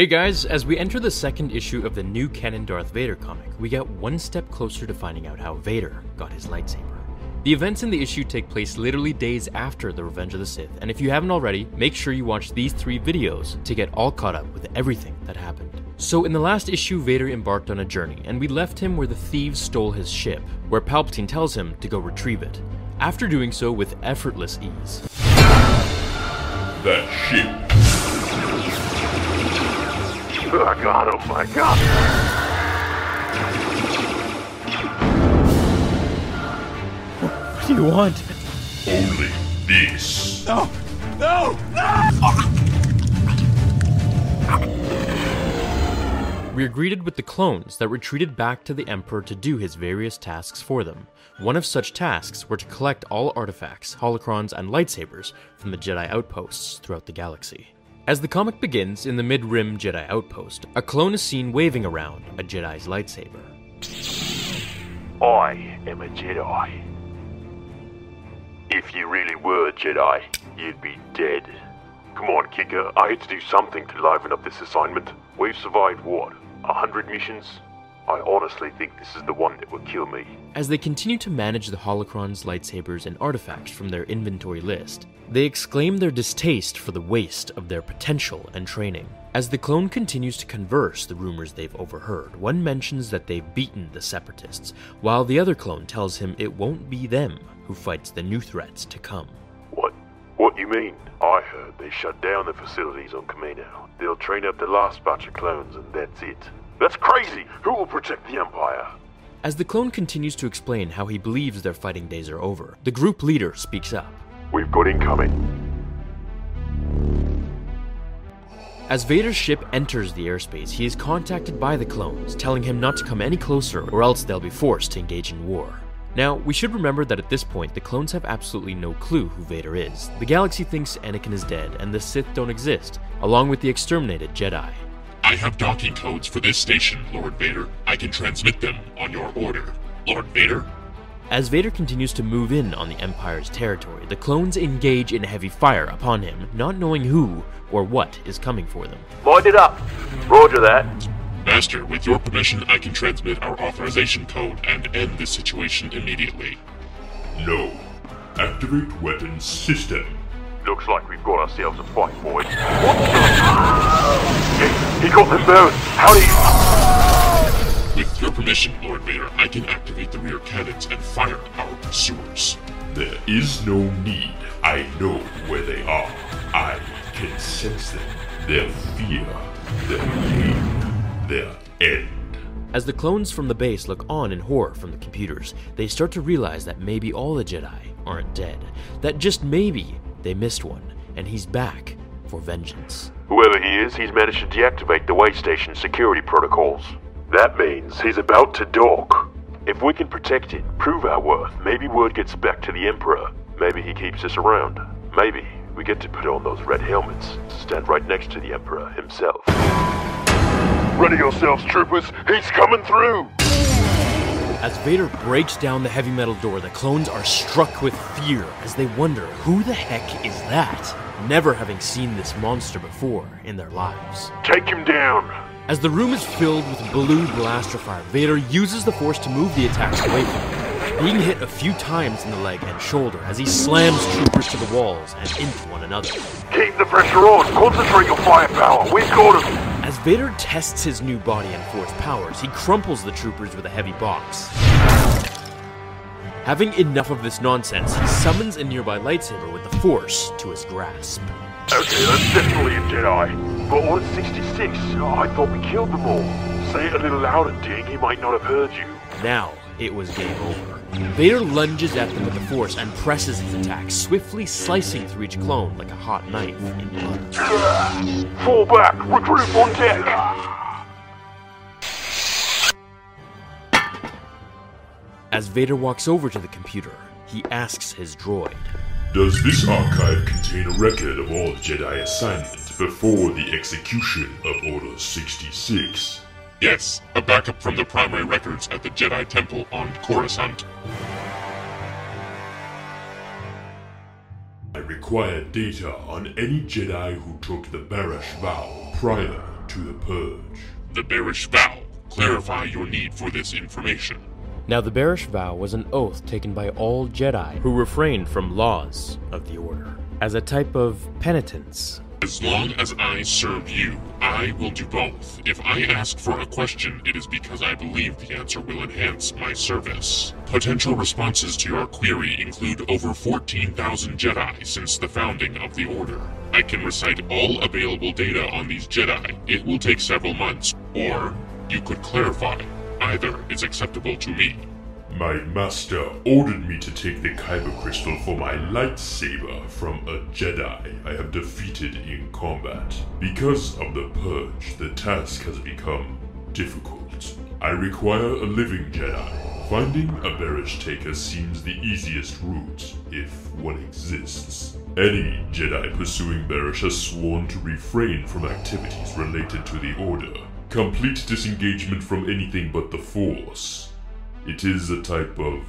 Hey guys, as we enter the second issue of the new canon Darth Vader comic, we get one step closer to finding out how Vader got his lightsaber. The events in the issue take place literally days after the Revenge of the Sith, and if you haven't already, make sure you watch these three videos to get all caught up with everything that happened. So in the last issue, Vader embarked on a journey, and we left him where the thieves stole his ship, where Palpatine tells him to go retrieve it, after doing so with effortless ease. That ship. Oh god, oh my god! What do you want? Only this. No! No! No! We are greeted with the clones that retreated back to the Emperor to do his various tasks for them. One of such tasks were to collect all artifacts, holocrons, and lightsabers from the Jedi outposts throughout the galaxy. As the comic begins in the mid-rim Jedi outpost, a clone is seen waving around a Jedi's lightsaber. I am a Jedi. If you really were a Jedi, you'd be dead. Come on, Kicker, I had to do something to liven up this assignment. We've survived, what, 100 missions? I honestly think this is the one that will kill me. As they continue to manage the holocrons, lightsabers, and artifacts from their inventory list, they exclaim their distaste for the waste of their potential and training. As the clone continues to converse the rumors they've overheard, one mentions that they've beaten the Separatists, while the other clone tells him it won't be them who fights the new threats to come. What you mean? I heard they shut down the facilities on Kamino. They'll train up the last batch of clones and that's it. That's crazy! Who will protect the Empire? As the clone continues to explain how he believes their fighting days are over, the group leader speaks up. We've got incoming. As Vader's ship enters the airspace, he is contacted by the clones, telling him not to come any closer or else they'll be forced to engage in war. Now, we should remember that at this point, the clones have absolutely no clue who Vader is. The galaxy thinks Anakin is dead and the Sith don't exist, along with the exterminated Jedi. I have docking codes for this station, Lord Vader. I can transmit them on your order, Lord Vader. As Vader continues to move in on the Empire's territory, the clones engage in heavy fire upon him, not knowing who or what is coming for them. Void it up. Roger that. Master, with your permission, I can transmit our authorization code and end this situation immediately. No. Activate weapons system. Looks like we've got ourselves a fight, boys. What the? He got them both. How do you? With your permission, Lord Vader, I can activate the rear cannons and fire our pursuers. There is no need. I know where they are. I can sense them. Their fear. Their pain. Their end. As the clones from the base look on in horror from the computers, they start to realize that maybe all the Jedi aren't dead. That just maybe they missed one, and he's back for vengeance. Whoever he is, he's managed to deactivate the waystation security protocols. That means he's about to dock. If we can protect it, prove our worth, maybe word gets back to the Emperor. Maybe he keeps us around. Maybe we get to put on those red helmets, stand right next to the Emperor himself. Ready yourselves, troopers! He's coming through! As Vader breaks down the heavy metal door, the clones are struck with fear as they wonder who the heck is that, never having seen this monster before in their lives. Take him down! As the room is filled with blue blaster fire, Vader uses the Force to move the attackers away from him, being hit a few times in the leg and shoulder as he slams troopers to the walls and into one another. Keep the pressure on! Concentrate your firepower! We've got him! As Vader tests his new body and Force powers, he crumples the troopers with a heavy box. Having enough of this nonsense, he summons a nearby lightsaber with the Force to his grasp. Okay, that's definitely a Jedi. But Order 66, I thought we killed them all. Say it a little louder, Dig, he might not have heard you. Now, it was game over. Vader lunges at them with the Force and presses his attack, swiftly slicing through each clone like a hot knife in blood. Fall back! Regroup on deck! As Vader walks over to the computer, he asks his droid, does this archive contain a record of all Jedi assignments before the execution of Order 66? Yes, a backup from the primary records at the Jedi Temple on Coruscant. I require data on any Jedi who took the Barash Vow prior to the Purge. The Barash Vow. Clarify your need for this information. Now, the Barash Vow was an oath taken by all Jedi who refrained from laws of the Order, as a type of penitence. As long as I serve you, I will do both. If I ask for a question, it is because I believe the answer will enhance my service. Potential responses to your query include over 14,000 Jedi since the founding of the Order. I can recite all available data on these Jedi. It will take several months, or you could clarify. Either is acceptable to me. My master ordered me to take the Kyber crystal for my lightsaber from a Jedi I have defeated in combat. Because of the Purge, the task has become difficult. I require a living Jedi. Finding a Barash taker seems the easiest route, if one exists. Any Jedi pursuing Barash has sworn to refrain from activities related to the Order. Complete disengagement from anything but the Force. It is a type of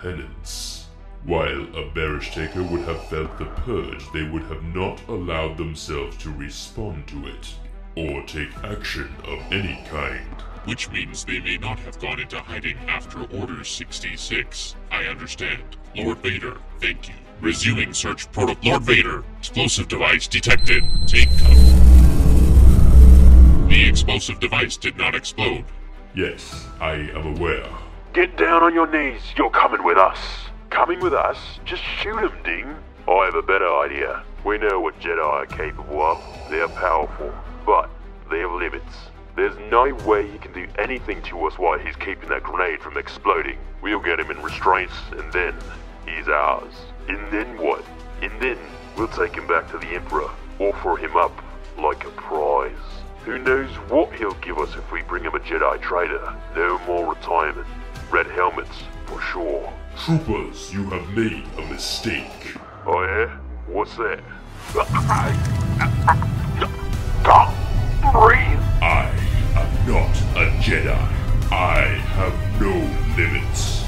penance. While a Barash taker would have felt the Purge, they would have not allowed themselves to respond to it, or take action of any kind. Which means they may not have gone into hiding after Order 66. I understand. Lord Vader, thank you. Resuming search protocol. Lord Vader, explosive device detected. Take cover. The explosive device did not explode. Yes, I am aware. Get down on your knees. You're coming with us. Coming with us? Just shoot him, Ding. I have a better idea. We know what Jedi are capable of. They're powerful, but they have limits. There's no way he can do anything to us while he's keeping that grenade from exploding. We'll get him in restraints, and then he's ours. And then what? And then we'll take him back to the Emperor, offer him up like a prize. Who knows what he'll give us if we bring him a Jedi traitor. No more retirement. Red helmets, for sure. Troopers, you have made a mistake. Oh yeah? What's that? Don't breathe! I am not a Jedi. I have no limits.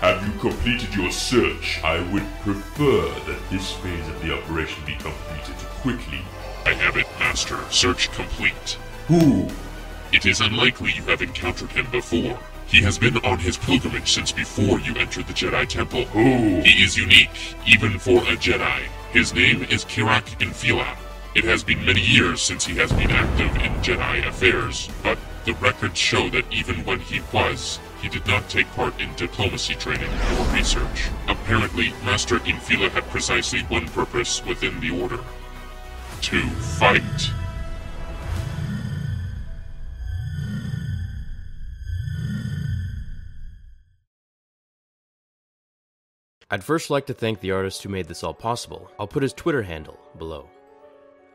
Have you completed your search? I would prefer that this phase of the operation be completed quickly. I have it, Master. Search complete. Who? It is unlikely you have encountered him before. He has been on his pilgrimage since before you entered the Jedi Temple. Who? He is unique, even for a Jedi. His name is Kirak Infila. It has been many years since he has been active in Jedi affairs, but the records show that even when he was, he did not take part in diplomacy training or research. Apparently, Master Infila had precisely one purpose within the Order. To fight. I'd first like to thank the artist who made this all possible. I'll put his Twitter handle below.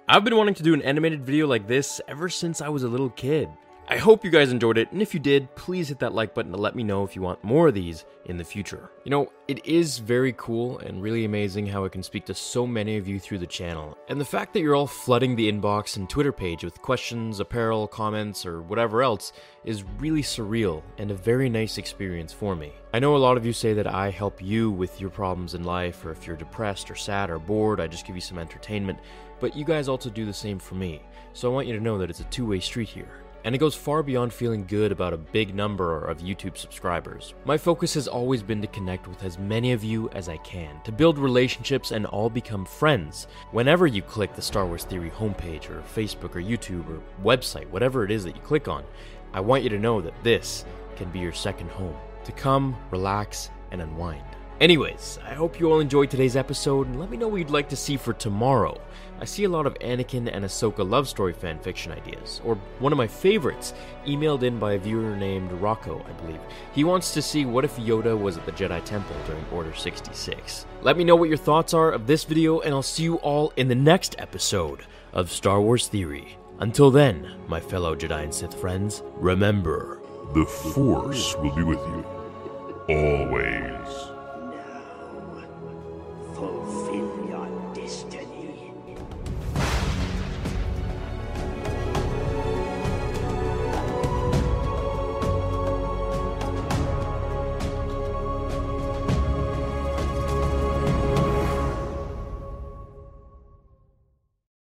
I've been wanting to do an animated video like this ever since I was a little kid. I hope you guys enjoyed it, and if you did, please hit that like button to let me know if you want more of these in the future. You know, it is very cool and really amazing how it can speak to so many of you through the channel. And the fact that you're all flooding the inbox and Twitter page with questions, apparel, comments, or whatever else is really surreal and a very nice experience for me. I know a lot of you say that I help you with your problems in life, or if you're depressed or sad or bored, I just give you some entertainment, but you guys also do the same for me. So I want you to know that it's a two-way street here. And it goes far beyond feeling good about a big number of YouTube subscribers. My focus has always been to connect with as many of you as I can, to build relationships and all become friends. Whenever you click the Star Wars Theory homepage or Facebook or YouTube or website, whatever it is that you click on, I want you to know that this can be your second home, to come, relax, and unwind. Anyways, I hope you all enjoyed today's episode, and let me know what you'd like to see for tomorrow. I see a lot of Anakin and Ahsoka love story fanfiction ideas, or one of my favorites, emailed in by a viewer named Rocco, I believe. He wants to see what if Yoda was at the Jedi Temple during Order 66. Let me know what your thoughts are of this video, and I'll see you all in the next episode of Star Wars Theory. Until then, my fellow Jedi and Sith friends, remember, the Force will be with you, always.